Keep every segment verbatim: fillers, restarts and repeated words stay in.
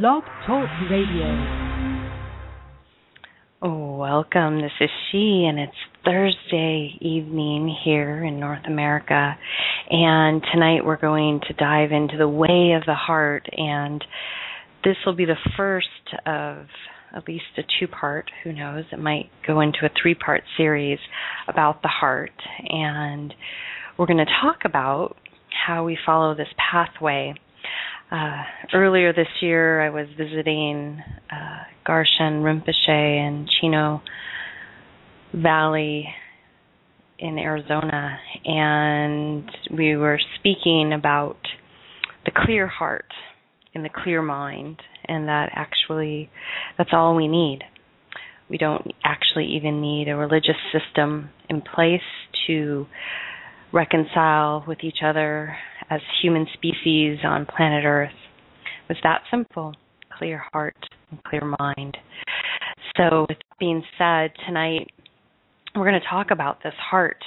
Blog Talk Radio. Oh, welcome. This is she, and it's Thursday evening here in North America. And tonight we're going to dive into the way of the heart. And this will be the first of at least a two-part, who knows, it might go into a three-part series about the heart. And we're going to talk about how we follow this pathway. Uh, earlier this year, I was visiting uh, Garshan Rinpoche in Chino Valley in Arizona, and we were speaking about the clear heart and the clear mind, and that actually that's all we need. We don't actually even need a religious system in place to reconcile with each other as human species on planet Earth. It was that simple, clear heart and clear mind. So with that being said, tonight we're going to talk about this heart.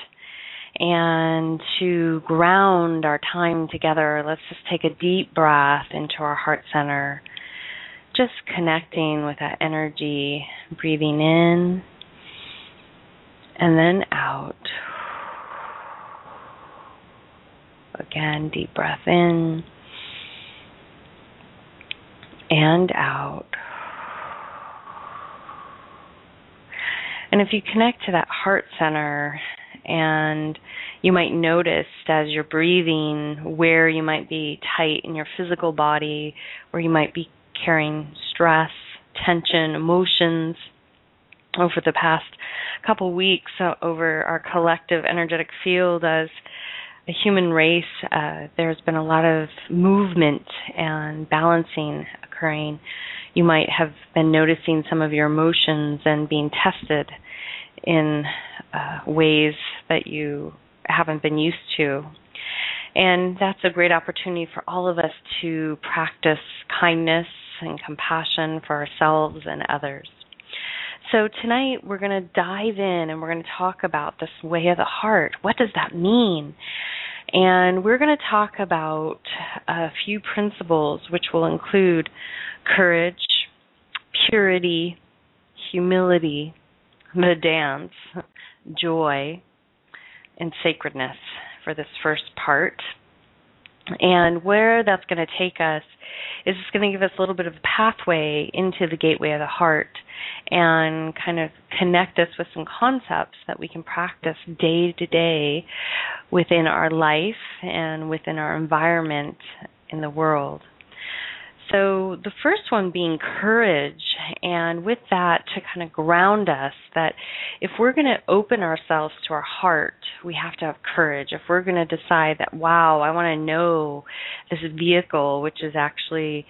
And to ground our time together, let's just take a deep breath into our heart center, just connecting with that energy, breathing in and then out. Again, deep breath in and out. And if you connect to that heart center, and you might notice as you're breathing where you might be tight in your physical body, where you might be carrying stress, tension, emotions. Over the past couple weeks, uh, over our collective energetic field as the human race, uh, there's been a lot of movement and balancing occurring. You might have been noticing some of your emotions and being tested in uh, ways that you haven't been used to. And that's a great opportunity for all of us to practice kindness and compassion for ourselves and others. So tonight we're going to dive in and we're going to talk about this way of the heart. What does that mean? And we're going to talk about a few principles, which will include courage, purity, humility, the dance, joy, and sacredness for this first part. And where that's going to take us is it's going to give us a little bit of a pathway into the gateway of the heart and kind of connect us with some concepts that we can practice day to day within our life and within our environment in the world. So the first one being courage, and with that to kind of ground us that if we're going to open ourselves to our heart, we have to have courage. If we're going to decide that, wow, I want to know this vehicle, which is actually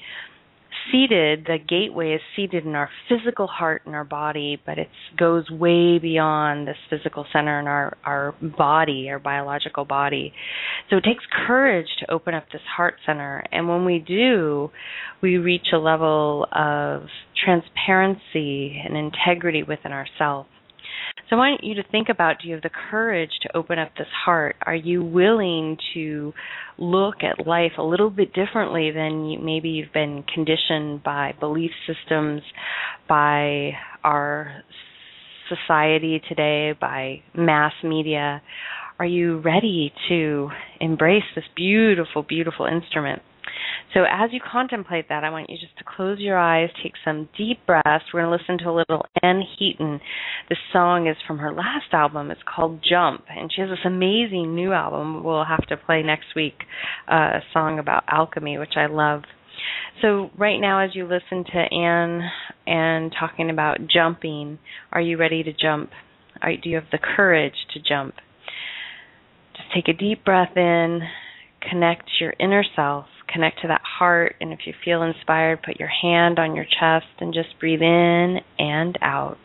seated, the gateway is seated in our physical heart and our body, but it goes way beyond this physical center in our, our body, our biological body. So it takes courage to open up this heart center. And when we do, we reach a level of transparency and integrity within ourselves. So I want you to think about, do you have the courage to open up this heart? Are you willing to look at life a little bit differently than you, maybe you've been conditioned by belief systems, by our society today, by mass media? Are you ready to embrace this beautiful, beautiful instrument? So as you contemplate that, I want you just to close your eyes, take some deep breaths. We're going to listen to a little Anne Heaton. This song is from her last album. It's called Jump, and she has this amazing new album. We'll have to play next week uh, a song about alchemy, which I love. So right now as you listen to Anne and talking about jumping, are you ready to jump? Are, do you have the courage to jump? Just take a deep breath in, connect your inner self. Connect to that heart, and if you feel inspired, put your hand on your chest and just breathe in and out.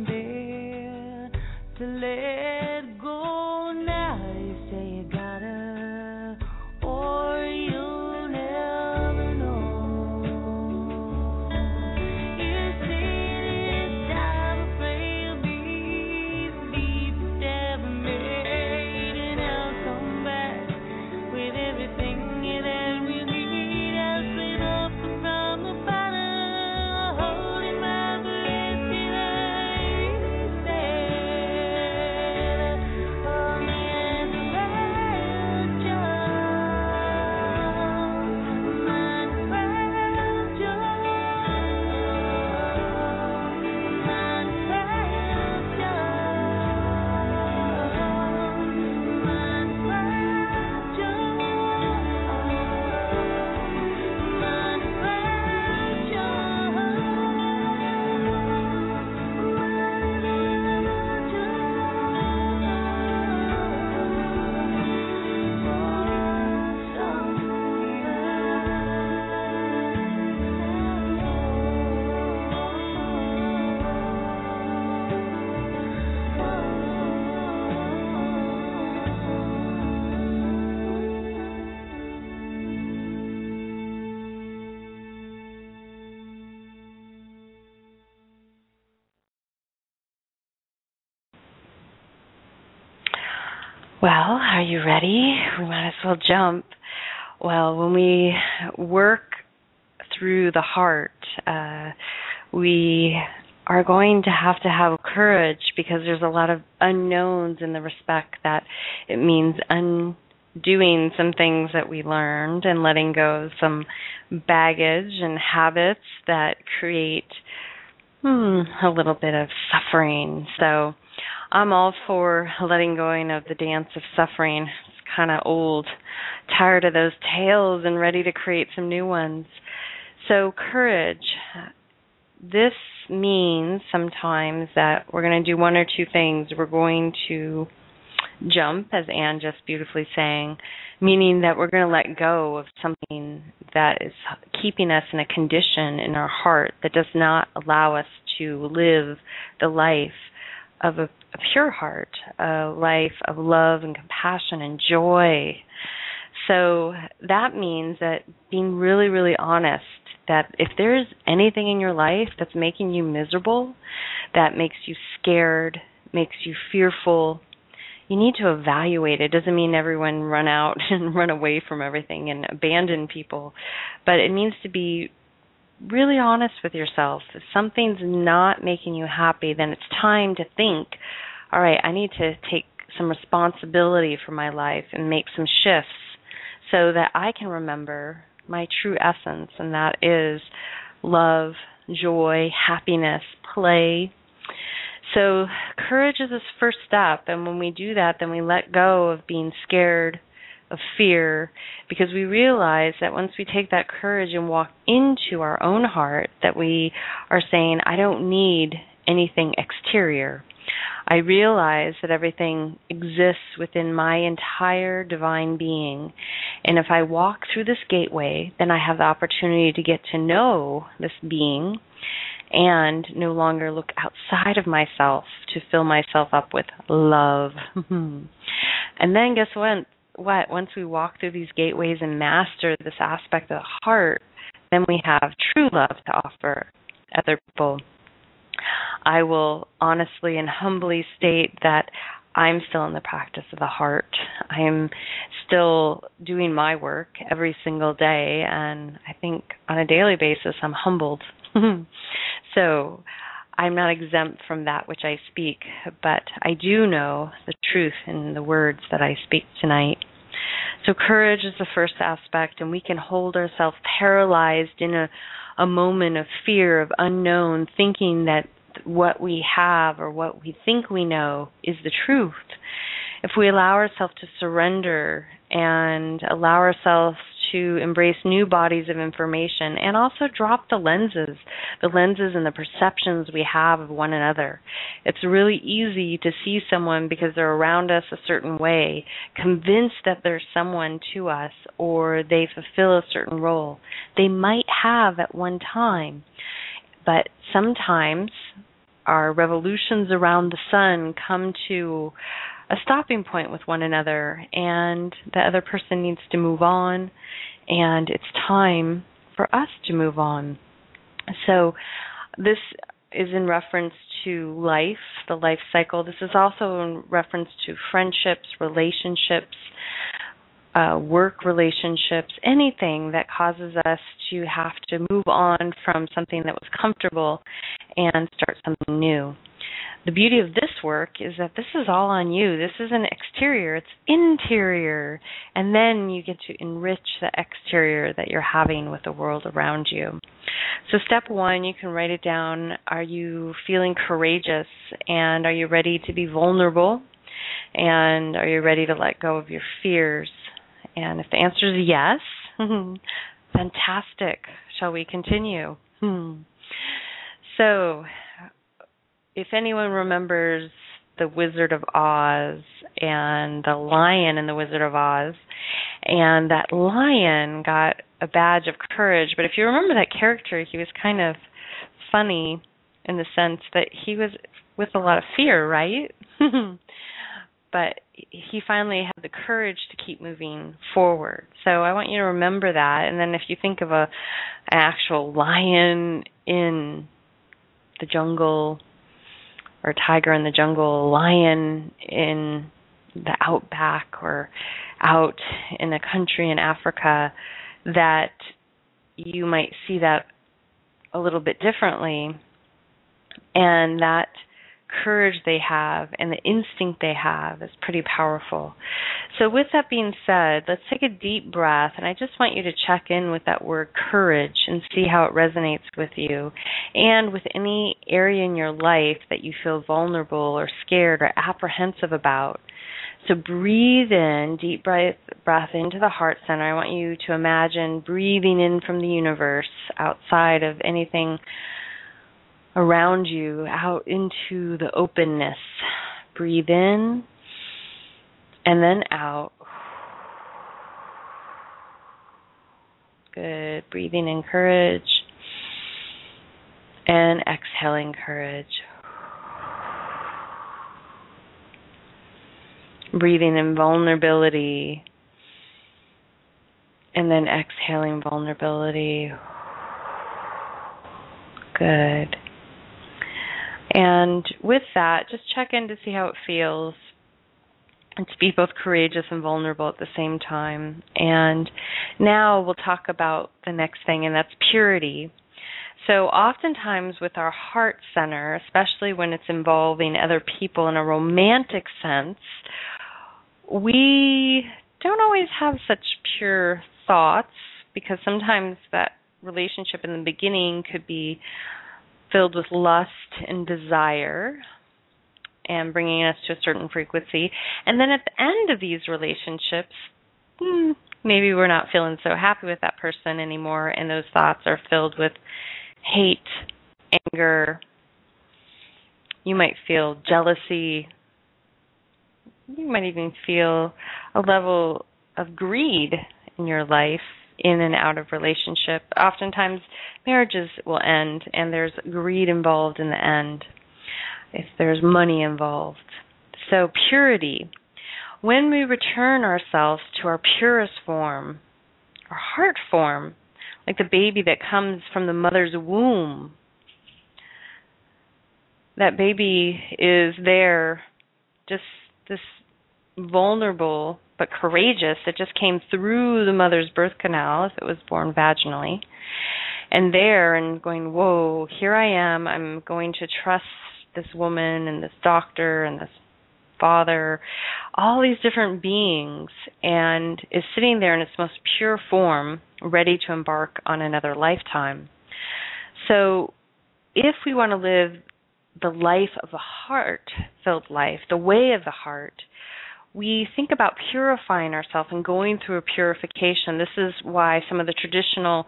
don't dare to let go now. You say you gotta, or you'll never know. You say this time of prayer will be never made, and I'll come back with everything that we need. I'll split up from the bottom. Well, are you ready? We might as well jump. Well, when we work through the heart, uh, we are going to have to have courage because there's a lot of unknowns in the respect that it means undoing some things that we learned and letting go of some baggage and habits that create hmm, a little bit of suffering. So I'm all for letting going of the dance of suffering. It's kind of old, tired of those tales and ready to create some new ones. So courage. This means sometimes that we're going to do one or two things. We're going to jump, as Anne just beautifully sang, meaning that we're going to let go of something that is keeping us in a condition in our heart that does not allow us to live the life of a, a pure heart, a life of love and compassion and joy. So that means that being really, really honest that if there's anything in your life that's making you miserable, that makes you scared, makes you fearful, you need to evaluate it. It doesn't mean everyone run out and run away from everything and abandon people, but it means to be really honest with yourself. If something's not making you happy, then it's time to think, all right, I need to take some responsibility for my life and make some shifts so that I can remember my true essence, and that is love, joy, happiness, play. So courage is this first step, and when we do that, then we let go of being scared, of fear, because we realize that once we take that courage and walk into our own heart, that we are saying, I don't need anything exterior. I realize that everything exists within my entire divine being. And if I walk through this gateway, then I have the opportunity to get to know this being and no longer look outside of myself to fill myself up with love. And then guess what? What once we walk through these gateways and master this aspect of the heart, then we have true love to offer other people. I will honestly and humbly state that I'm still in the practice of the heart. I am still doing my work every single day, and I think on a daily basis I'm humbled. So I'm not exempt from that which I speak, but I do know the truth in the words that I speak tonight. So courage is the first aspect, and we can hold ourselves paralyzed in a, a moment of fear, of unknown, thinking that what we have or what we think we know is the truth. If we allow ourselves to surrender and allow ourselves to embrace new bodies of information and also drop the lenses, the lenses and the perceptions we have of one another. It's really easy to see someone because they're around us a certain way, convinced that they're someone to us or they fulfill a certain role. They might have at one time, but sometimes our revolutions around the sun come to a stopping point with one another, and the other person needs to move on, and it's time for us to move on. So this is in reference to life, the life cycle. This is also in reference to friendships, relationships, uh, work relationships, anything that causes us to have to move on from something that was comfortable and start something new. The beauty of this work is that this is all on you. This isn't exterior, it's interior. And then you get to enrich the exterior that you're having with the world around you. So step one, you can write it down. Are you feeling courageous? And are you ready to be vulnerable? And are you ready to let go of your fears? And if the answer is yes, fantastic. Shall we continue? Hmm. So, if anyone remembers The Wizard of Oz and the lion in The Wizard of Oz, and that lion got a badge of courage, but if you remember that character, he was kind of funny in the sense that he was with a lot of fear, right? But he finally had the courage to keep moving forward. So I want you to remember that, and then if you think of a, an actual lion in the jungle, or tiger in the jungle, lion in the outback, or out in a country in Africa, that you might see that a little bit differently. And that courage they have and the instinct they have is pretty powerful. So with that being said, let's take a deep breath, and I just want you to check in with that word courage and see how it resonates with you and with any area in your life that you feel vulnerable or scared or apprehensive about. So breathe in, deep breath, breath into the heart center. I want you to imagine breathing in from the universe, outside of anything around you, out into the openness. Breathe in and then out. Good. Breathing in courage and exhaling courage. Breathing in vulnerability and then exhaling vulnerability. Good. And with that, just check in to see how it feels and to be both courageous and vulnerable at the same time. And now we'll talk about the next thing, and that's purity. So oftentimes with our heart center, especially when it's involving other people in a romantic sense, we don't always have such pure thoughts, because sometimes that relationship in the beginning could be filled with lust and desire and bringing us to a certain frequency. And then at the end of these relationships, maybe we're not feeling so happy with that person anymore, and those thoughts are filled with hate, anger. You might feel jealousy. You might even feel a level of greed in your life, in and out of relationship. Oftentimes marriages will end and there's greed involved in the end, if there's money involved. So purity. When we return ourselves to our purest form, our heart form, like the baby that comes from the mother's womb, that baby is there, just this vulnerable but courageous. It just came through the mother's birth canal if it was born vaginally. And there, and going, whoa, here I am. I'm going to trust this woman and this doctor and this father, all these different beings, and is sitting there in its most pure form, ready to embark on another lifetime. So if we want to live the life of a heart-filled life, the way of the heart, we think about purifying ourselves and going through a purification. This is why some of the traditional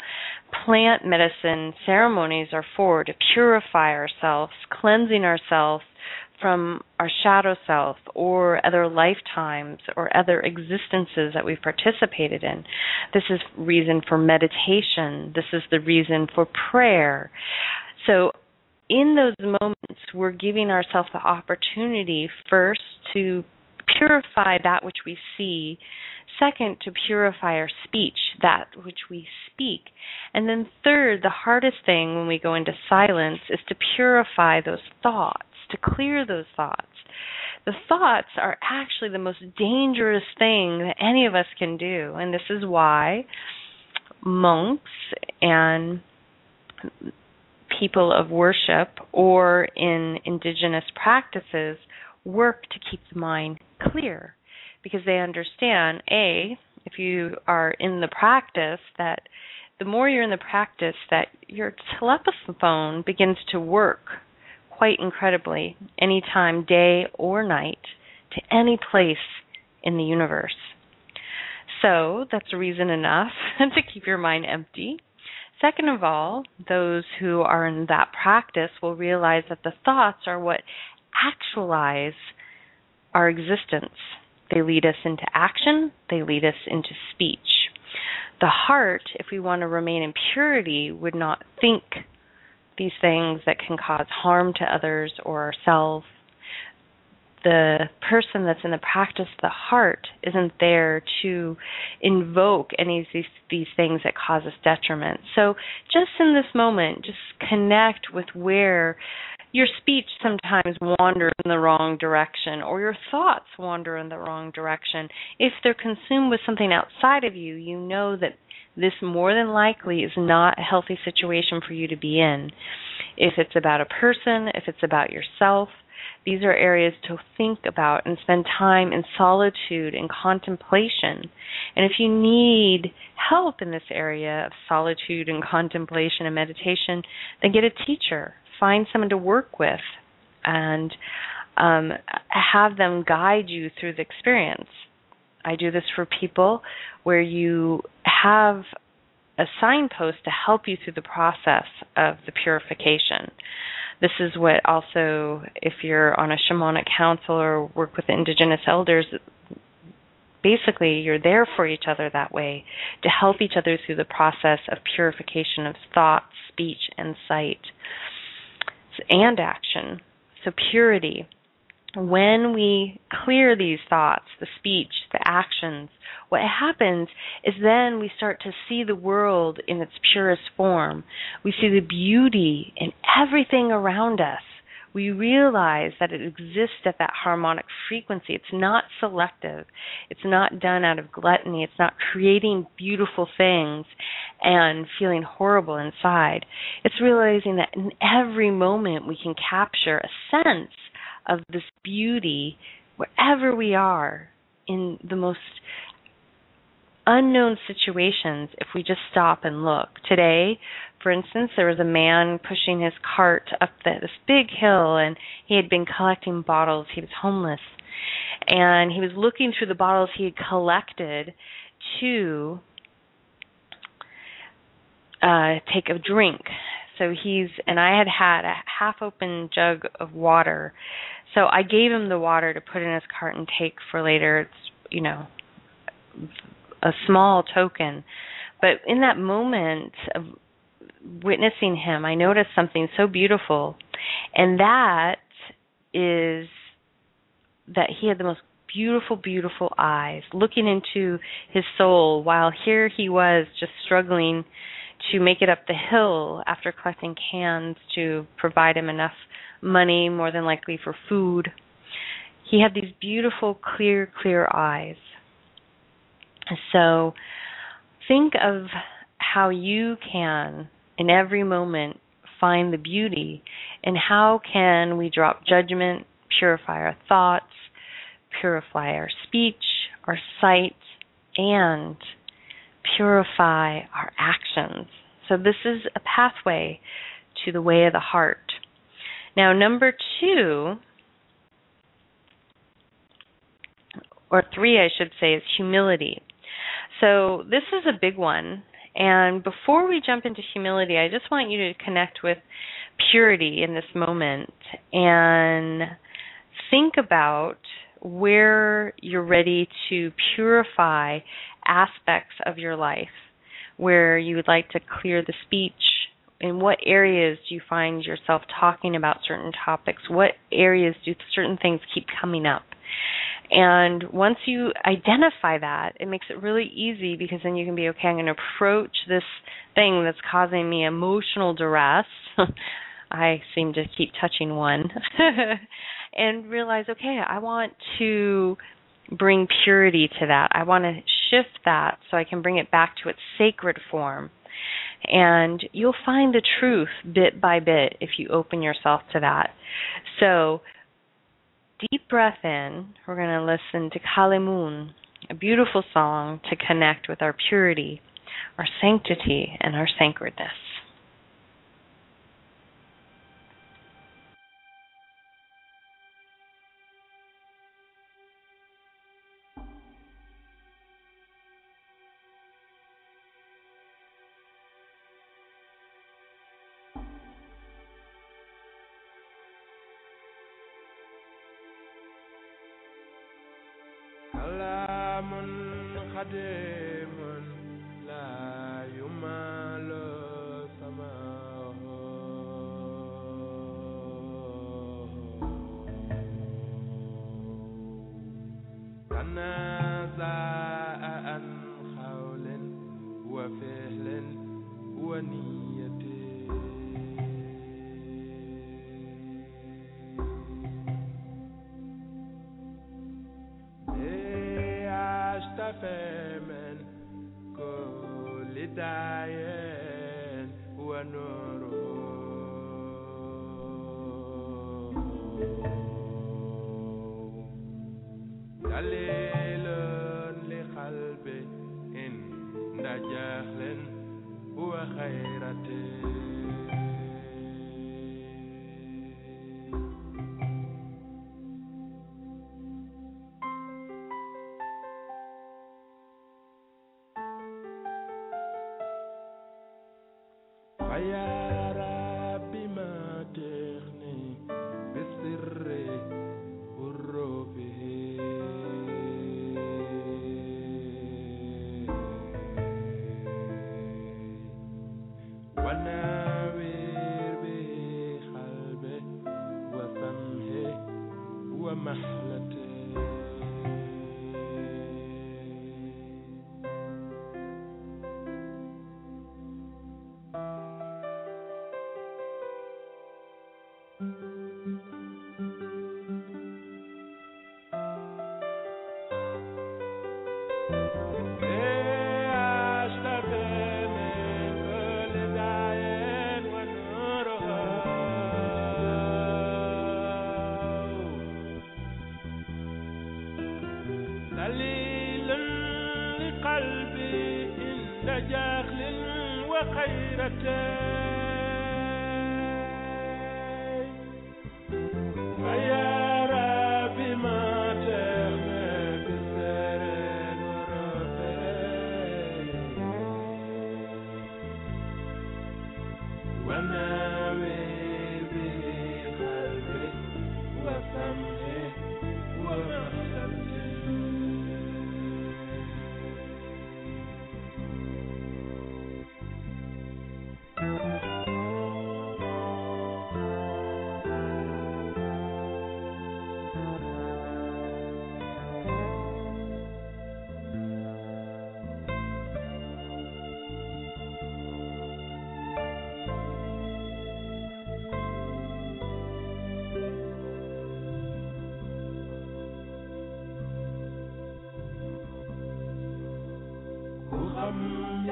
plant medicine ceremonies are for, to purify ourselves, cleansing ourselves from our shadow self or other lifetimes or other existences that we've participated in. This is reason for meditation. This is the reason for prayer. So in those moments, we're giving ourselves the opportunity first to purify that which we see, second, to purify our speech, that which we speak, and then third, the hardest thing when we go into silence is to purify those thoughts, to clear those thoughts. The thoughts are actually the most dangerous thing that any of us can do, and this is why monks and people of worship or in indigenous practices work to keep the mind clear, because they understand, A, if you are in the practice, that the more you're in the practice, that your telephone begins to work quite incredibly any time, day or night, to any place in the universe. So that's reason enough to keep your mind empty. Second of all, those who are in that practice will realize that the thoughts are what actualize our existence. They lead us into action. They lead us into speech. The heart, if we want to remain in purity, would not think these things that can cause harm to others or ourselves. The person that's in the practice, the heart, isn't there to invoke any of these, these things that cause us detriment. So just in this moment, just connect with where your speech sometimes wanders in the wrong direction, or your thoughts wander in the wrong direction. If they're consumed with something outside of you, you know that this more than likely is not a healthy situation for you to be in. If it's about a person, if it's about yourself, these are areas to think about and spend time in solitude and contemplation. And if you need help in this area of solitude and contemplation and meditation, then get a teacher. Find someone to work with and um, have them guide you through the experience. I do this for people where you have a signpost to help you through the process of the purification. This is what also, if you're on a shamanic council or work with indigenous elders, basically you're there for each other that way to help each other through the process of purification of thought, speech, and sight. And action. So purity. When we clear these thoughts, the speech, the actions, what happens is then we start to see the world in its purest form. We see the beauty in everything around us. We realize that it exists at that harmonic frequency. It's not selective. It's not done out of gluttony. It's not creating beautiful things and feeling horrible inside. It's realizing that in every moment we can capture a sense of this beauty wherever we are in the most unknown situations if we just stop and look. Today, for instance, there was a man pushing his cart up the, this big hill, and he had been collecting bottles. He was homeless, and he was looking through the bottles he had collected to uh, take a drink. So he's, and I had had a half-open jug of water, so I gave him the water to put in his cart and take for later. It's, you know, a small token. But in that moment of witnessing him, I noticed something so beautiful, and that is that he had the most beautiful, beautiful eyes looking into his soul, while here he was just struggling to make it up the hill after collecting cans to provide him enough money, more than likely for food. He had these beautiful, clear, clear eyes. So think of how you can, in every moment, find the beauty, and how can we drop judgment, purify our thoughts, purify our speech, our sight, and purify our actions. So this is a pathway to the way of the heart. Now, number two, or three, I should say, is humility. So this is a big one. And before we jump into humility, I just want you to connect with purity in this moment and think about where you're ready to purify aspects of your life, where you would like to clear the speech, in what areas do you find yourself talking about certain topics? What areas do certain things keep coming up? And once you identify that, it makes it really easy, because then you can be, okay, I'm going to approach this thing that's causing me emotional duress. I seem to keep touching one. And realize, okay, I want to bring purity to that. I want to shift that so I can bring it back to its sacred form. And you'll find the truth bit by bit if you open yourself to that. So deep breath in. We're going to listen to Kali Moon, a beautiful song to connect with our purity, our sanctity, and our sacredness. Ham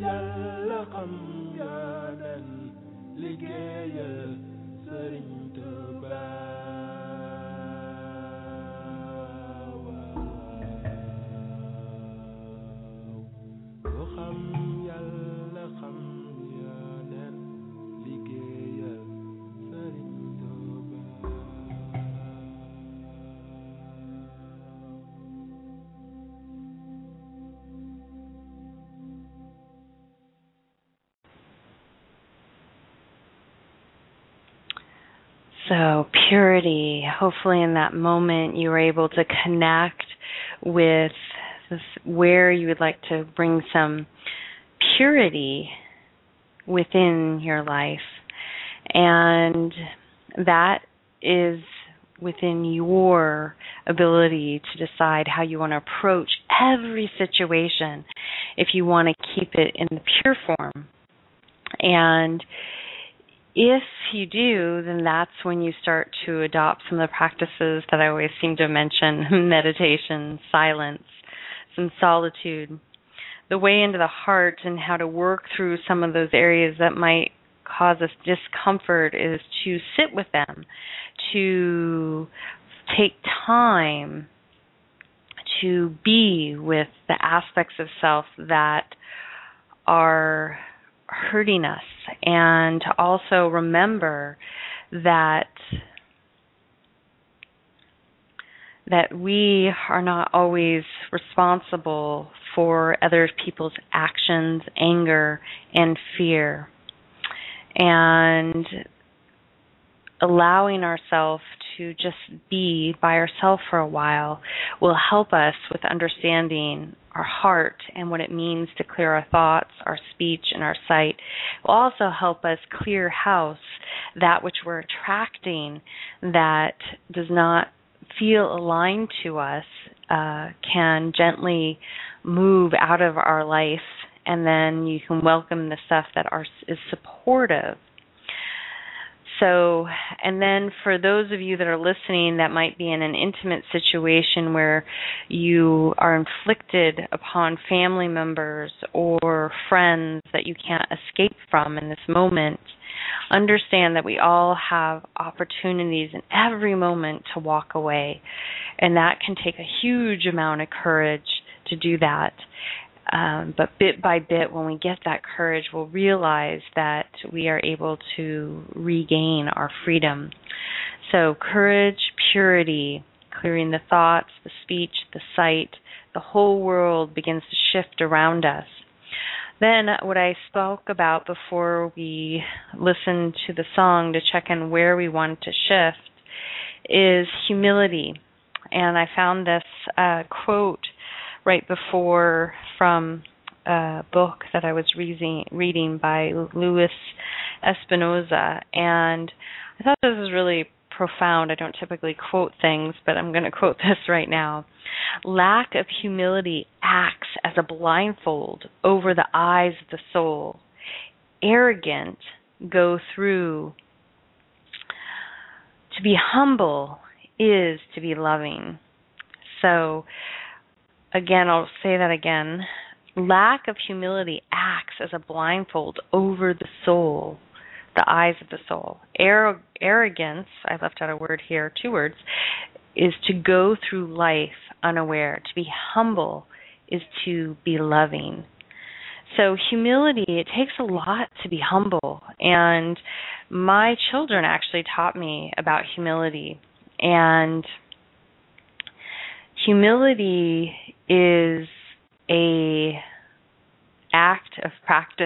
yalla ham ya nen liggéey So purity, hopefully in that moment you were able to connect with this, where you would like to bring some purity within your life. And that is within your ability to decide how you want to approach every situation if you want to keep it in the pure form. And if you do, then that's when you start to adopt some of the practices that I always seem to mention, meditation, silence, some solitude, the way into the heart, and how to work through some of those areas that might cause us discomfort is to sit with them, to take time to be with the aspects of self that are hurting us, and to also remember that that we are not always responsible for other people's actions, anger, and fear. And allowing ourselves to just be by ourselves for a while will help us with understanding our heart and what it means to clear our thoughts, our speech, and our sight. It will also help us clear house, that which we're attracting that does not feel aligned to us, uh, can gently move out of our life, and then you can welcome the stuff that are, is supportive. So, and then for those of you that are listening that might be in an intimate situation where you are inflicted upon family members or friends that you can't escape from in this moment, understand that we all have opportunities in every moment to walk away. And that can take a huge amount of courage to do that. Um, but bit by bit, when we get that courage, we'll realize that we are able to regain our freedom. So courage, purity, clearing the thoughts, the speech, the sight, the whole world begins to shift around us. Then what I spoke about before we listened to the song to check in where we want to shift is humility. And I found this uh, quote right before from a book that I was reading, reading by Louis Espinoza. And I thought this was really profound. I don't typically quote things, but I'm going to quote this right now. Lack of humility acts as a blindfold over the eyes of the soul. Arrogant go through. To be humble is to be loving. So, again, I'll say that again. Lack of humility acts as a blindfold over the soul, the eyes of the soul. Arro- arrogance, I left out a word here, two words, is to go through life unaware. To be humble is to be loving. So humility, it takes a lot to be humble. And my children actually taught me about humility. And humility is a act of practice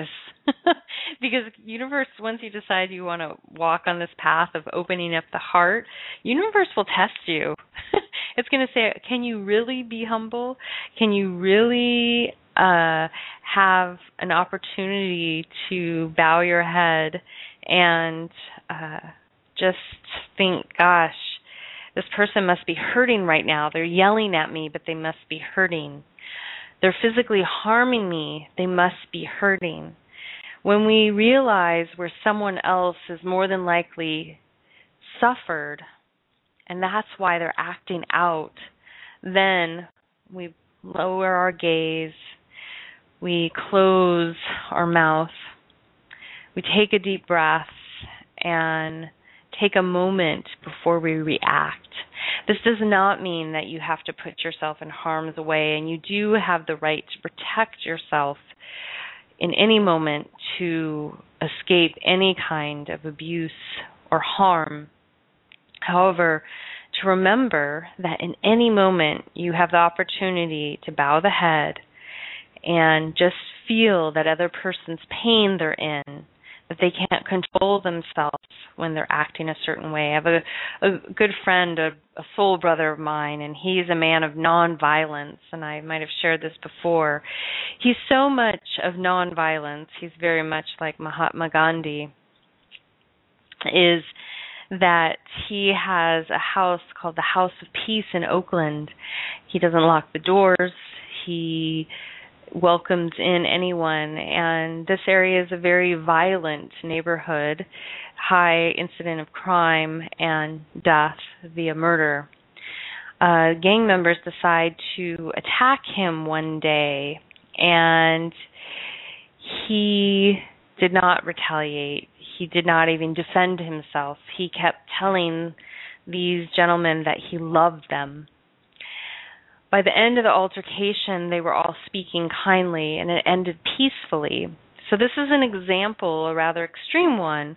because universe, once you decide you want to walk on this path of opening up the heart, universe will test you. It's going to say, can you really be humble? Can you really uh, have an opportunity to bow your head and uh, just think, gosh, this person must be hurting right now. They're yelling at me, but they must be hurting. They're physically harming me. They must be hurting. When we realize where someone else is more than likely suffered, and that's why they're acting out, then we lower our gaze, we close our mouth, we take a deep breath, and take a moment before we react. This does not mean that you have to put yourself in harm's way, and you do have the right to protect yourself in any moment to escape any kind of abuse or harm. However, to remember that in any moment you have the opportunity to bow the head and just feel that other person's pain they're in, they can't control themselves when they're acting a certain way. I have a, a good friend, a, a soul brother of mine, and he's a man of nonviolence, and I might have shared this before. He's so much of nonviolence, he's very much like Mahatma Gandhi, is that he has a house called the House of Peace in Oakland. He doesn't lock the doors. He welcomes in anyone, and this area is a very violent neighborhood, high incident of crime and death via murder. Uh, gang members decide to attack him one day, and he did not retaliate. He did not even defend himself. He kept telling these gentlemen that he loved them. By the end of the altercation, they were all speaking kindly, and it ended peacefully. So this is an example, a rather extreme one,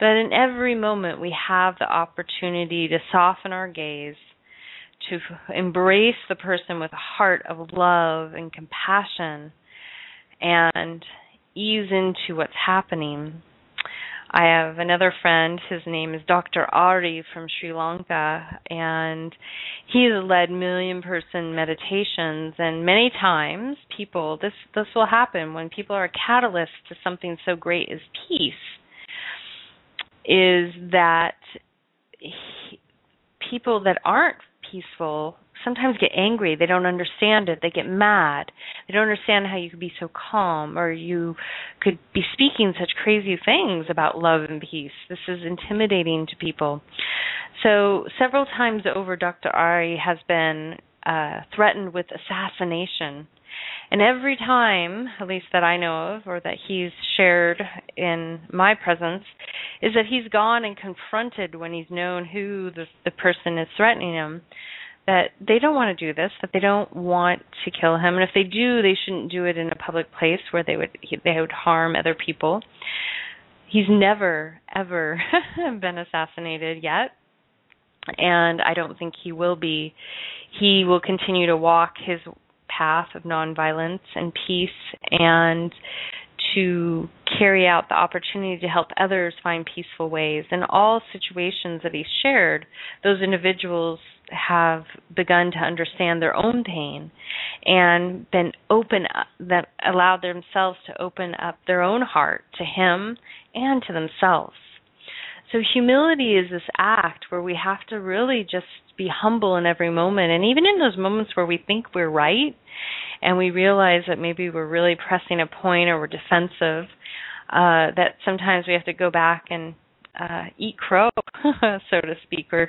but in every moment we have the opportunity to soften our gaze, to embrace the person with a heart of love and compassion, and ease into what's happening. I have another friend, his name is Doctor Ari from Sri Lanka, and he has led million-person meditations, and many times people, this, this will happen when people are a catalyst to something so great as peace, is that he, people that aren't peaceful sometimes get angry. They don't understand it. They get mad. They don't understand how you could be so calm, or you could be speaking such crazy things about love and peace. This is intimidating to people. So several times over, Doctor Ari has been uh, threatened with assassination. And every time, at least that I know of, or that he's shared in my presence, is that he's gone and confronted when he's known who the, the person is threatening him, that they don't want to do this, that they don't want to kill him. And if they do, they shouldn't do it in a public place where they would they would harm other people. He's never, ever been assassinated yet, and I don't think he will be. He will continue to walk his path of nonviolence and peace, and to carry out the opportunity to help others find peaceful ways. In all situations that he shared, those individuals have begun to understand their own pain and been open up, that allowed themselves to open up their own heart to him and to themselves. So humility is this act where we have to really just be humble in every moment. And even in those moments where we think we're right and we realize that maybe we're really pressing a point or we're defensive, uh, that sometimes we have to go back and uh, eat crow, so to speak, or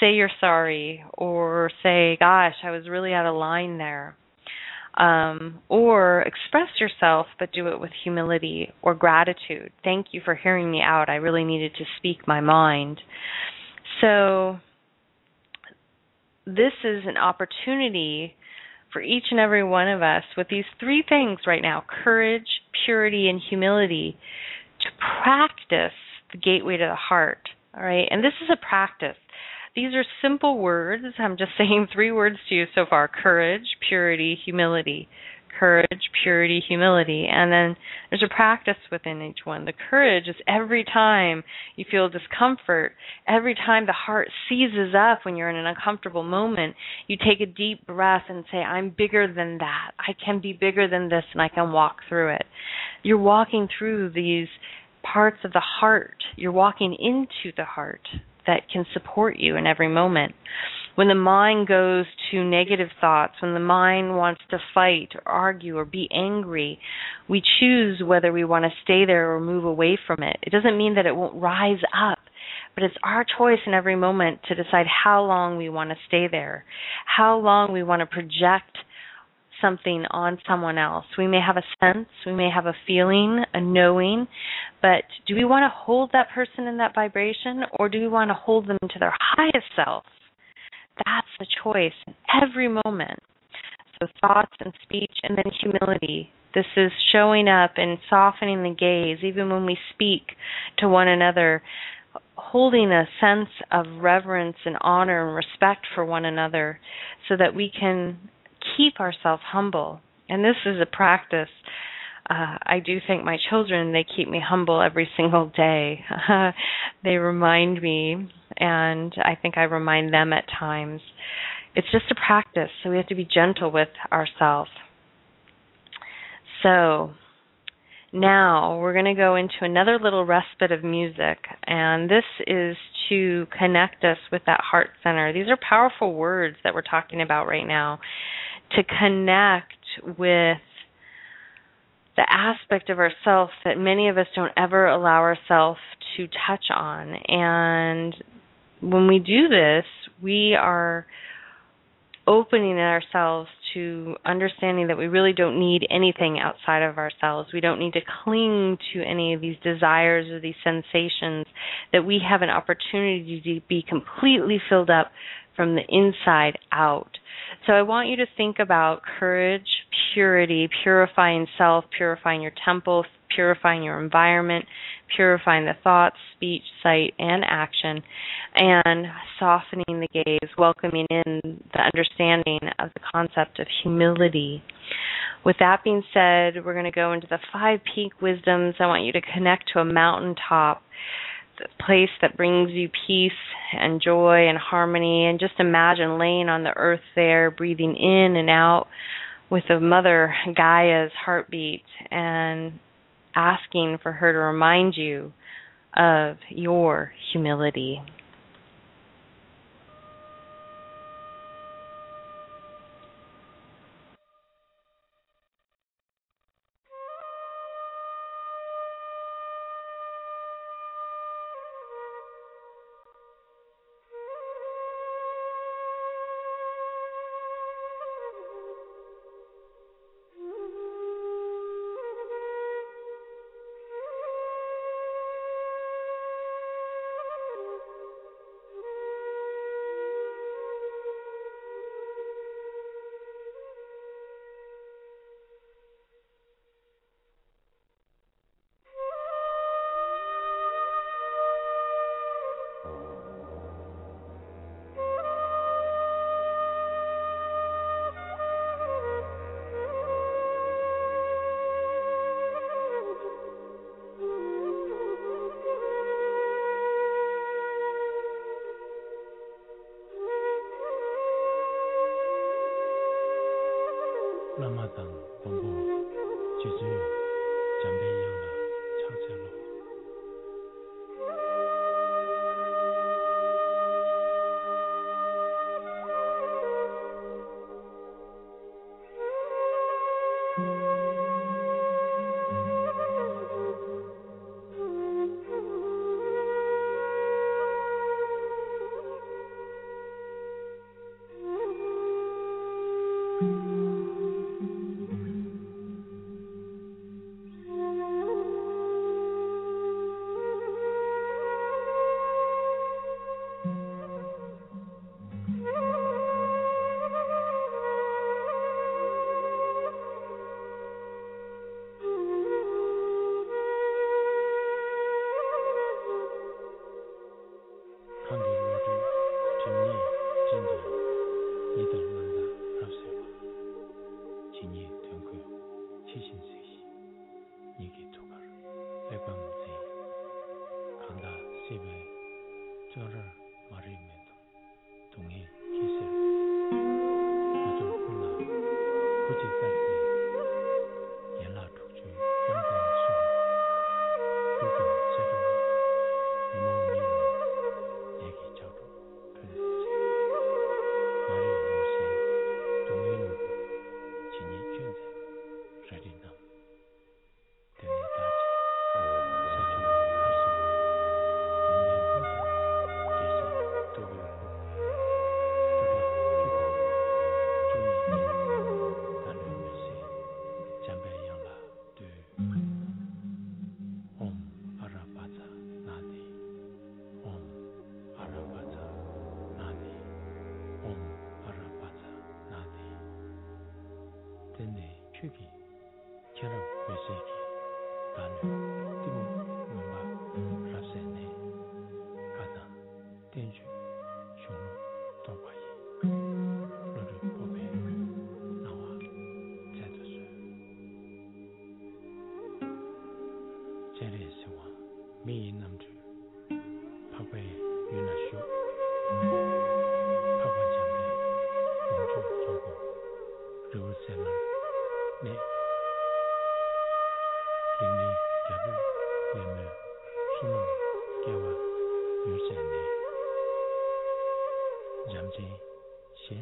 say you're sorry, or say, gosh, I was really out of line there. Um, or express yourself, but do it with humility or gratitude. Thank you for hearing me out. I really needed to speak my mind. So this is an opportunity for each and every one of us with these three things right now, courage, purity, and humility, to practice the gateway to the heart. All right. And this is a practice. These are simple words. I'm just saying three words to you so far: courage, purity, humility. Courage, purity, humility. And then there's a practice within each one. The courage is every time you feel discomfort, every time the heart seizes up when you're in an uncomfortable moment, you take a deep breath and say, I'm bigger than that. I can be bigger than this, and I can walk through it. You're walking through these parts of the heart. You're walking into the heart that can support you in every moment. When the mind goes to negative thoughts, when the mind wants to fight or argue or be angry, we choose whether we want to stay there or move away from it. It doesn't mean that it won't rise up, but it's our choice in every moment to decide how long we want to stay there, how long we want to project something on someone else. We may have a sense, we may have a feeling, a knowing, but do we want to hold that person in that vibration, or do we want to hold them to their highest self? That's the choice in every moment. So thoughts and speech, and then humility. This is showing up and softening the gaze, even when we speak to one another, holding a sense of reverence and honor and respect for one another so that we can keep ourselves humble. And this is a practice. Uh, I do thank my children. They keep me humble every single day. They remind me, and I think I remind them at times. It's just a practice, so we have to be gentle with ourselves. So now we're going to go into another little respite of music, and this is to connect us with that heart center. These are powerful words that we're talking about right now, to connect with the aspect of ourselves that many of us don't ever allow ourselves to touch on. And when we do this, we are opening ourselves to understanding that we really don't need anything outside of ourselves. We don't need to cling to any of these desires or these sensations, that we have an opportunity to be completely filled up from the inside out. So I want you to think about courage, purity, purifying self, purifying your temple, purifying your environment, purifying the thoughts, speech, sight, and action, and softening the gaze, welcoming in the understanding of the concept of humility. With that being said, we're going to go into the five peak wisdoms. I want you to connect to a mountaintop, the place that brings you peace and joy and harmony, and just imagine laying on the earth there, breathing in and out with the mother Gaia's heartbeat, and asking for her to remind you of your humility.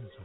现中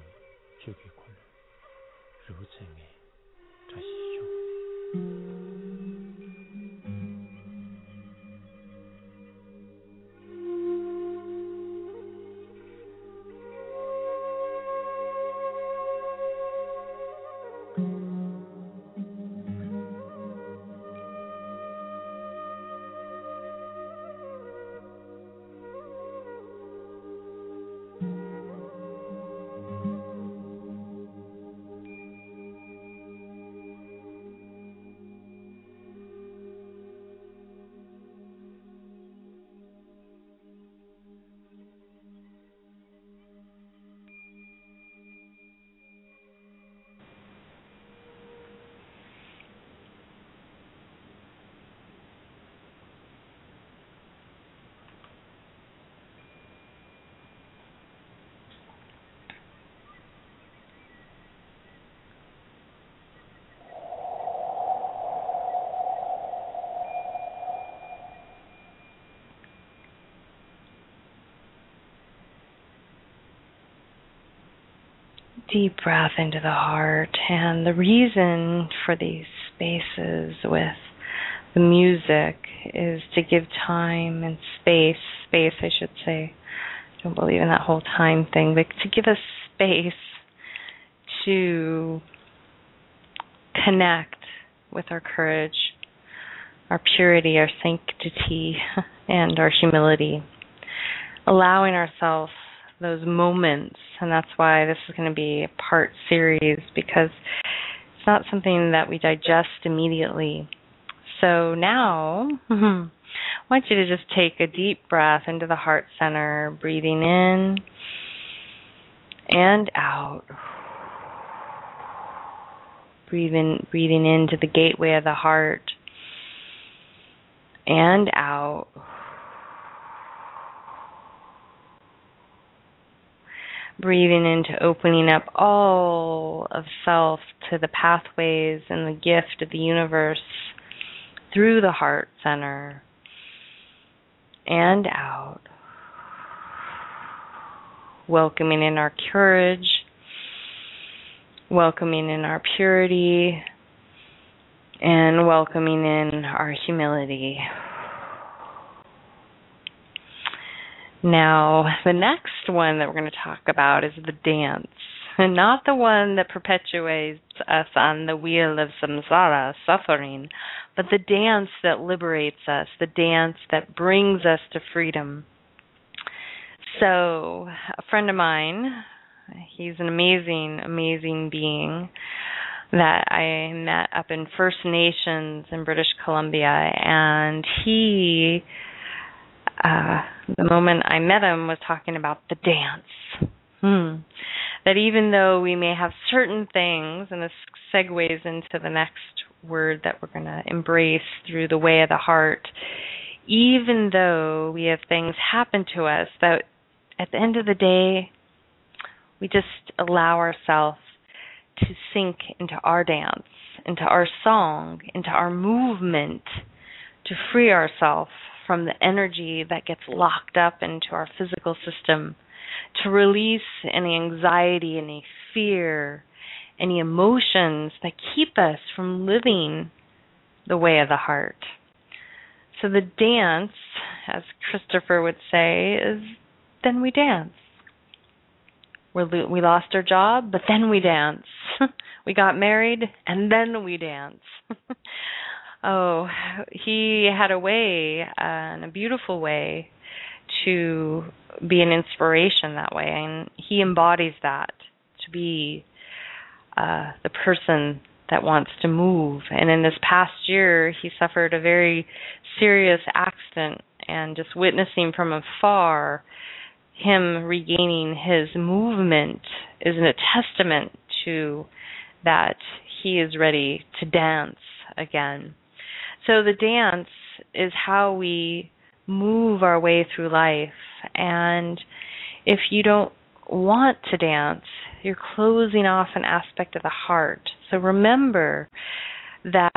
Deep breath into the heart. And the reason for these spaces with the music is to give time and space, space I should say, I don't believe in that whole time thing, but to give us space to connect with our courage, our purity, our sanctity, and our humility, allowing ourselves those moments. And that's why this is going to be a part series, because it's not something that we digest immediately. So now, I want you to just take a deep breath into the heart center, breathing in and out. Breathing, breathing into the gateway of the heart and out. Breathing into opening up all of self to the pathways and the gift of the universe through the heart center and out. Welcoming in our courage, welcoming in our purity, and welcoming in our humility. Now, the next one that we're going to talk about is the dance, and not the one that perpetuates us on the wheel of samsara, suffering, but the dance that liberates us, the dance that brings us to freedom. So, a friend of mine, he's an amazing, amazing being that I met up in First Nations in British Columbia, and he... Uh, the moment I met him was talking about the dance. Hmm. That even though we may have certain things, and this segues into the next word that we're going to embrace through the way of the heart, even though we have things happen to us, that at the end of the day, we just allow ourselves to sink into our dance, into our song, into our movement, to free ourselves from the energy that gets locked up into our physical system, to release any anxiety, any fear, any emotions that keep us from living the way of the heart. So the dance, as Christopher would say, is then we dance. We're, we lost our job, but then we dance. We got married, and then we dance. Oh, he had a way, uh, and a beautiful way, to be an inspiration that way. And he embodies that, to be uh, the person that wants to move. And in this past year, he suffered a very serious accident, and just witnessing from afar him regaining his movement is a testament to that he is ready to dance again. So the dance is how we move our way through life. And if you don't want to dance, you're closing off an aspect of the heart. So remember that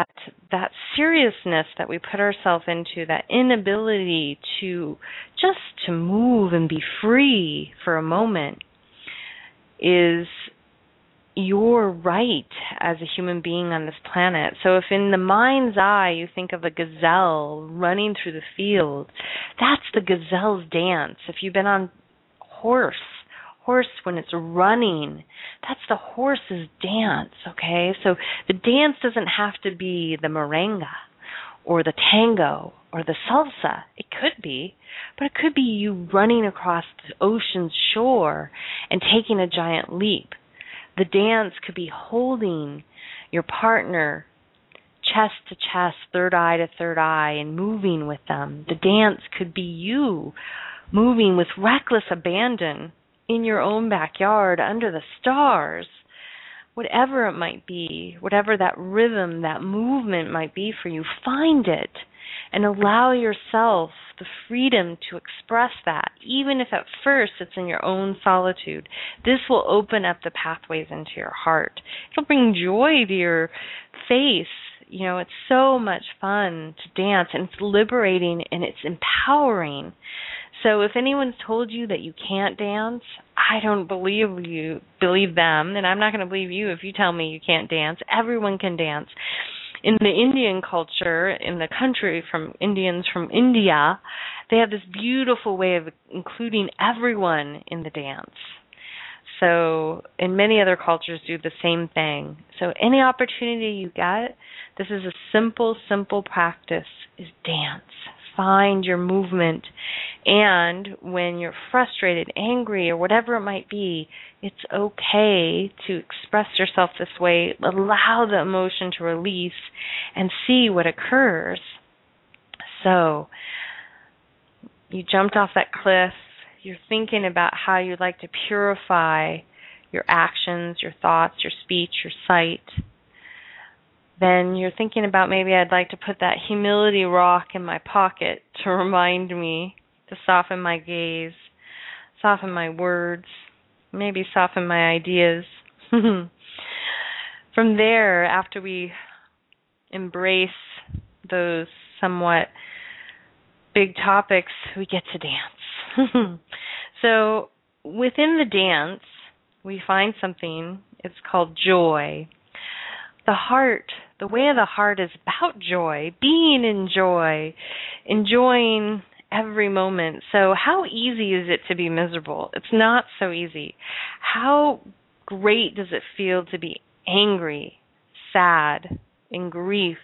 that seriousness that we put ourselves into, that inability to just to move and be free for a moment, is your right as a human being on this planet. So if in the mind's eye you think of a gazelle running through the field, that's the gazelle's dance. If you've been on horse, horse when it's running, that's the horse's dance, okay? So the dance doesn't have to be the merengue or the tango or the salsa. It could be, but it could be you running across the ocean's shore and taking a giant leap. The dance could be holding your partner chest to chest, third eye to third eye, and moving with them. The dance could be you moving with reckless abandon in your own backyard under the stars, whatever it might be, whatever that rhythm, that movement might be for you, find it and allow yourself the freedom to express that, even if at first it's in your own solitude. This will open up the pathways into your heart. It'll bring joy to your face. You know, it's so much fun to dance, and it's liberating, and it's empowering. So if anyone's told you that you can't dance, I don't believe you, believe them, and I'm not going to believe you if you tell me you can't dance. Everyone can dance. In the Indian culture, in the country, from Indians from India, they have this beautiful way of including everyone in the dance. So, and many other cultures do the same thing. So any opportunity you get, this is a simple, simple practice, is dance. Find your movement. And when you're frustrated, angry, or whatever it might be, it's okay to express yourself this way. Allow the emotion to release and see what occurs. So you jumped off that cliff. You're thinking about how you'd like to purify your actions, your thoughts, your speech, your sight. Then you're thinking about, maybe I'd like to put that humility rock in my pocket to remind me to soften my gaze, soften my words, maybe soften my ideas. From there, after we embrace those somewhat big topics, we get to dance. So within the dance, we find something. It's called joy. The heart, the way of the heart is about joy, being in joy, enjoying every moment. So how easy is it to be miserable? It's not so easy. How great does it feel to be angry, sad, in grief?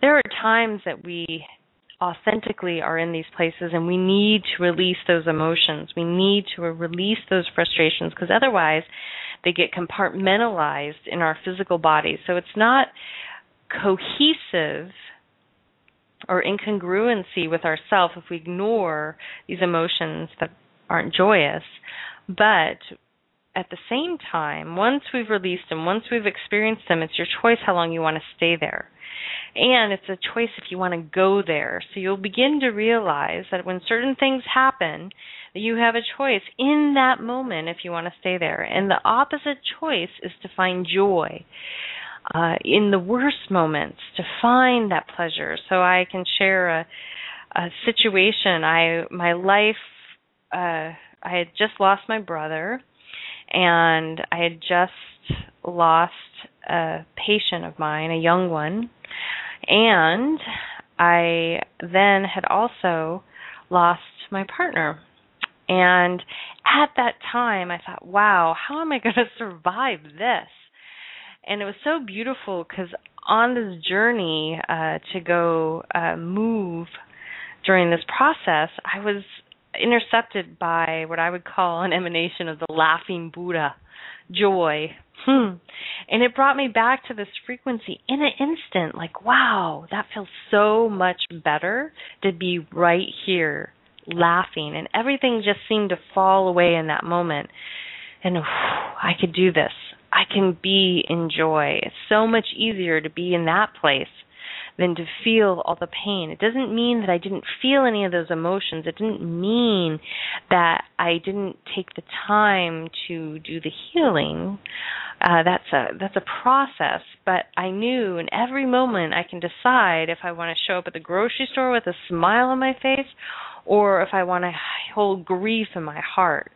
There are times that we authentically are in these places, and we need to release those emotions. We need to release those frustrations, because otherwise they get compartmentalized in our physical bodies. So it's not cohesive or incongruency with ourselves if we ignore these emotions that aren't joyous. But at the same time, once we've released them, once we've experienced them, it's your choice how long you want to stay there. And it's a choice if you want to go there. So you'll begin to realize that when certain things happen, that you have a choice in that moment if you want to stay there. And the opposite choice is to find joy uh, in the worst moments, to find that pleasure. So I can share a, a situation. I my life, uh, I had just lost my brother, and I had just lost a patient of mine, a young one. And I then had also lost my partner. And at that time, I thought, wow, how am I going to survive this? And it was so beautiful, because on this journey uh, to go uh, move during this process, I was intercepted by what I would call an emanation of the laughing Buddha, joy. Hmm. And it brought me back to this frequency in an instant, like, wow, that feels so much better to be right here laughing. And everything just seemed to fall away in that moment. And whew, I could do this. I can be in joy. It's so much easier to be in that place than to feel all the pain. It doesn't mean that I didn't feel any of those emotions. It didn't mean that I didn't take the time to do the healing. Uh, that's a that's a process. But I knew in every moment I can decide if I want to show up at the grocery store with a smile on my face, or if I want to hold grief in my heart.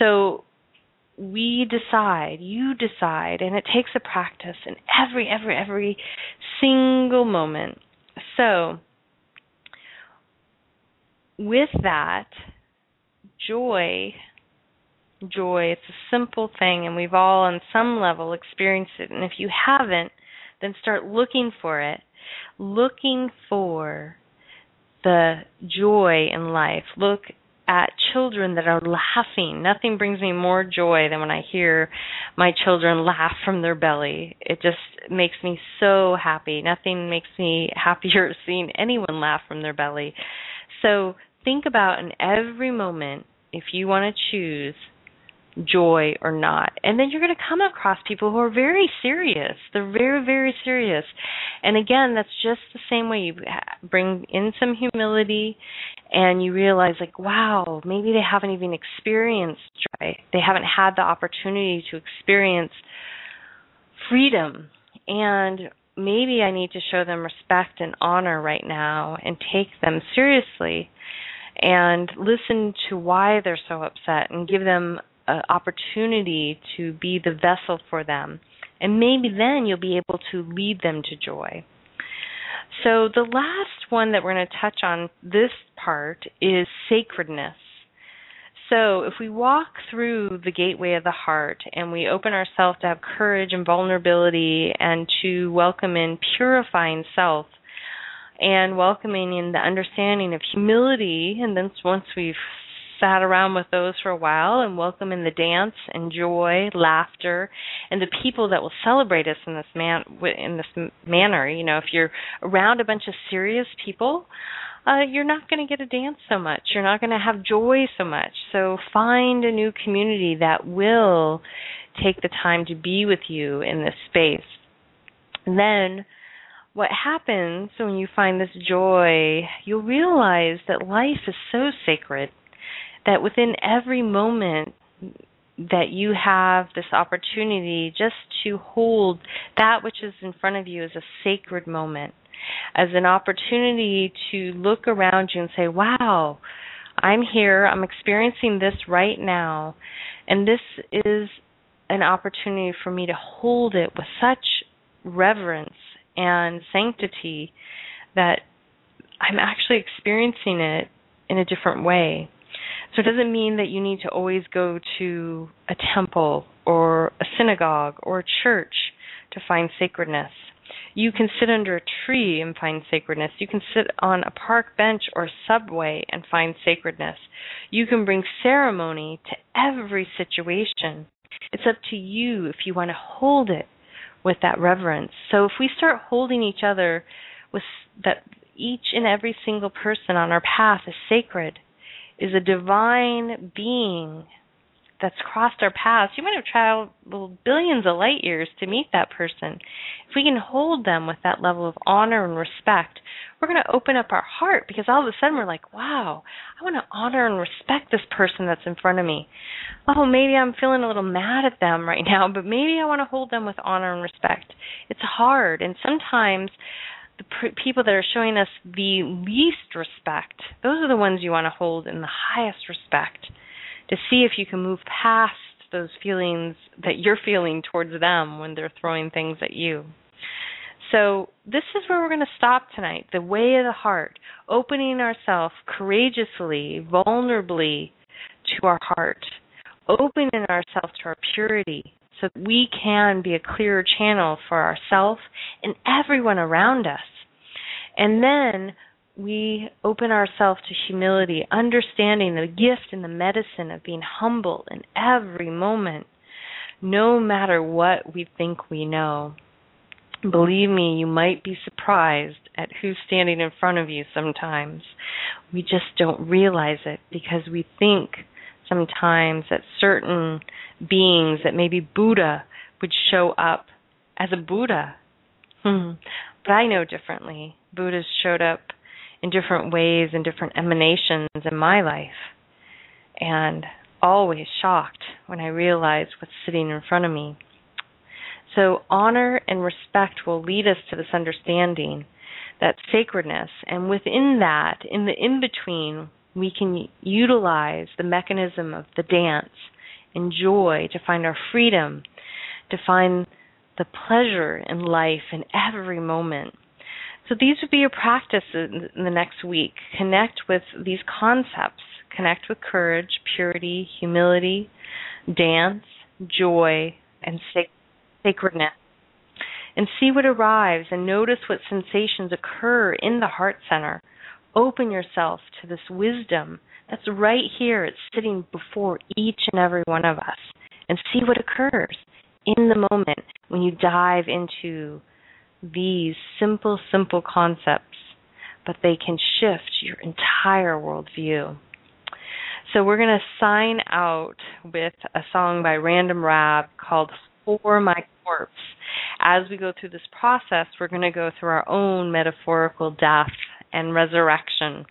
So we decide, you decide, and it takes a practice in every, every, every single moment. So with that, joy, joy, it's a simple thing, and we've all on some level experienced it. And if you haven't, then start looking for it, looking for the joy in life. Look at children that are laughing. Nothing brings me more joy than when I hear my children laugh from their belly. It just makes me so happy. Nothing makes me happier seeing anyone laugh from their belly. So think about in every moment if you want to choose joy or not. And then you're going to come across people who are very serious. They're very, very serious. And again, that's just the same way you bring in some humility and you realize, like, wow, maybe they haven't even experienced joy. They haven't had the opportunity to experience freedom. And maybe I need to show them respect and honor right now and take them seriously and listen to why they're so upset and give them an opportunity to be the vessel for them. And maybe then you'll be able to lead them to joy. So the last one that we're going to touch on this part is sacredness. So if we walk through the gateway of the heart and we open ourselves to have courage and vulnerability and to welcome in purifying self and welcoming in the understanding of humility, and then once we've sat around with those for a while and welcome in the dance and joy, laughter, and the people that will celebrate us in this man in this manner. You know, if you're around a bunch of serious people, uh, you're not going to get a dance so much. You're not going to have joy so much. So find a new community that will take the time to be with you in this space. And then what happens when you find this joy, you'll realize that life is so sacred, that within every moment that you have this opportunity just to hold that which is in front of you as a sacred moment, as an opportunity to look around you and say, wow, I'm here, I'm experiencing this right now, and this is an opportunity for me to hold it with such reverence and sanctity that I'm actually experiencing it in a different way. So it doesn't mean that you need to always go to a temple or a synagogue or a church to find sacredness. You can sit under a tree and find sacredness. You can sit on a park bench or subway and find sacredness. You can bring ceremony to every situation. It's up to you if you want to hold it with that reverence. So if we start holding each other with that, each and every single person on our path is sacred, is a divine being that's crossed our paths. You might have traveled billions of light years to meet that person. If we can hold them with that level of honor and respect, we're going to open up our heart, because all of a sudden we're like, wow, I want to honor and respect this person that's in front of me. Oh, maybe I'm feeling a little mad at them right now, but maybe I want to hold them with honor and respect. It's hard, and sometimes the pr- people that are showing us the least respect, those are the ones you want to hold in the highest respect, to see if you can move past those feelings that you're feeling towards them when they're throwing things at you. So this is where we're going to stop tonight, the way of the heart, opening ourselves courageously, vulnerably to our heart, opening ourselves to our purity, so that we can be a clearer channel for ourselves and everyone around us. And then we open ourselves to humility, understanding the gift and the medicine of being humble in every moment, no matter what we think we know. Believe me, you might be surprised at who's standing in front of you sometimes. We just don't realize it because we think sometimes that certain beings, that maybe Buddha would show up as a Buddha. Hmm. But I know differently. Buddhas showed up in different ways and different emanations in my life. And always shocked when I realized what's sitting in front of me. So honor and respect will lead us to this understanding, that sacredness. And within that, in the in-between, we can utilize the mechanism of the dance and joy, to find our freedom, to find the pleasure in life in every moment. So these would be your practice in the next week. Connect with these concepts. Connect with courage, purity, humility, dance, joy, and sacredness. And see what arrives and notice what sensations occur in the heart center. Open yourself to this wisdom that's right here. It's sitting before each and every one of us. And see what occurs in the moment when you dive into these simple, simple concepts, but they can shift your entire worldview. So we're going to sign out with a song by Random Rab called For My Corpse. As we go through this process, we're going to go through our own metaphorical death and resurrection.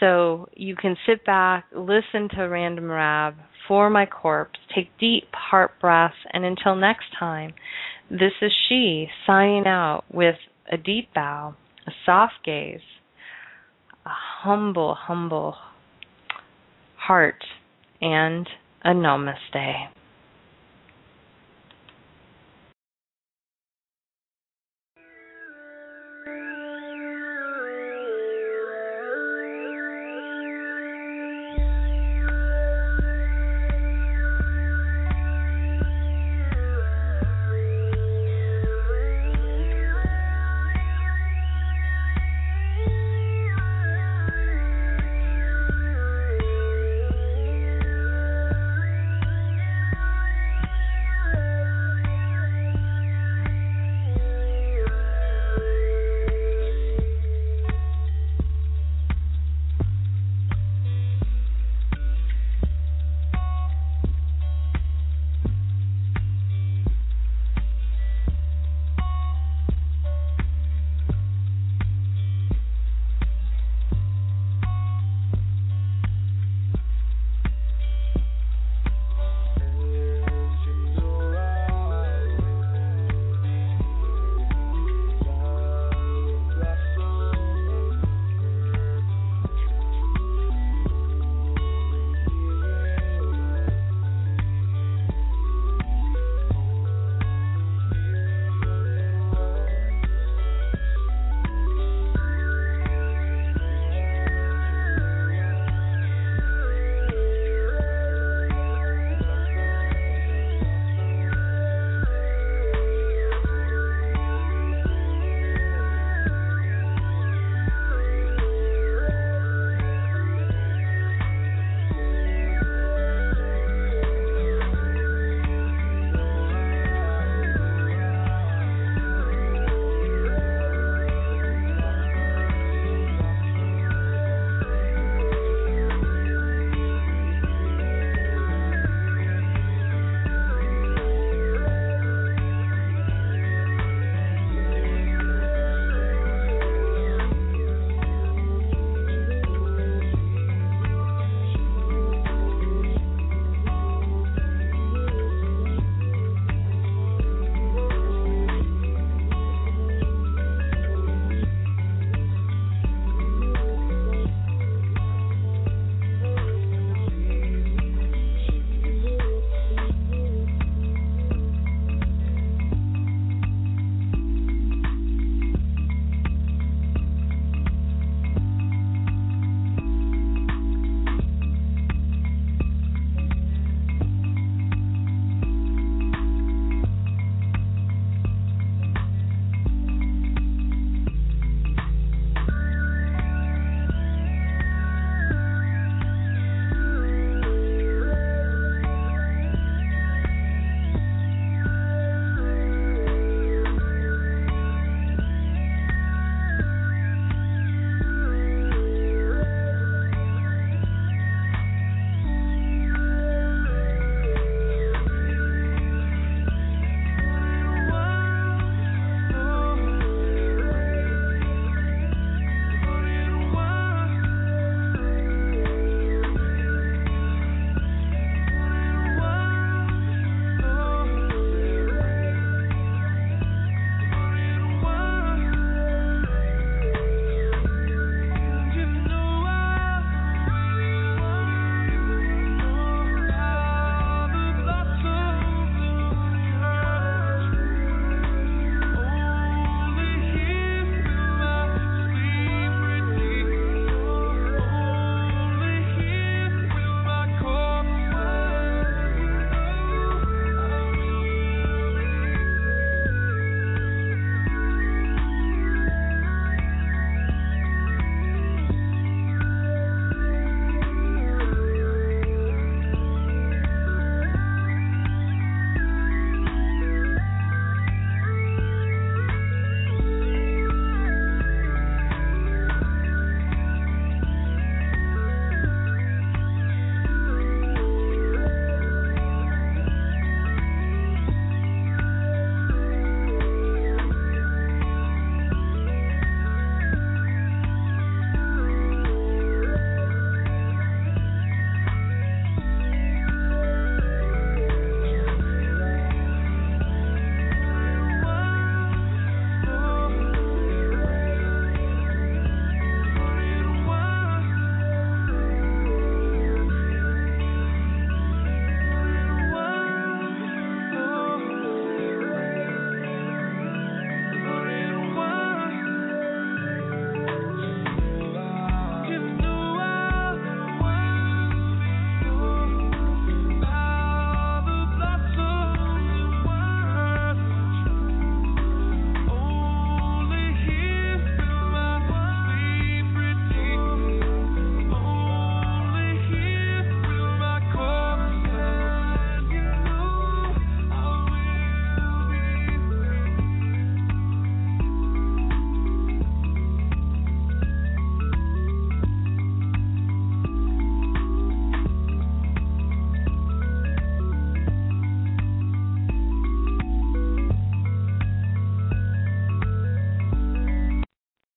So you can sit back, listen to Random Rab, For My Corpse, take deep heart breaths, and until next time, this is she signing out with a deep bow, a soft gaze, a humble, humble heart, and a namaste.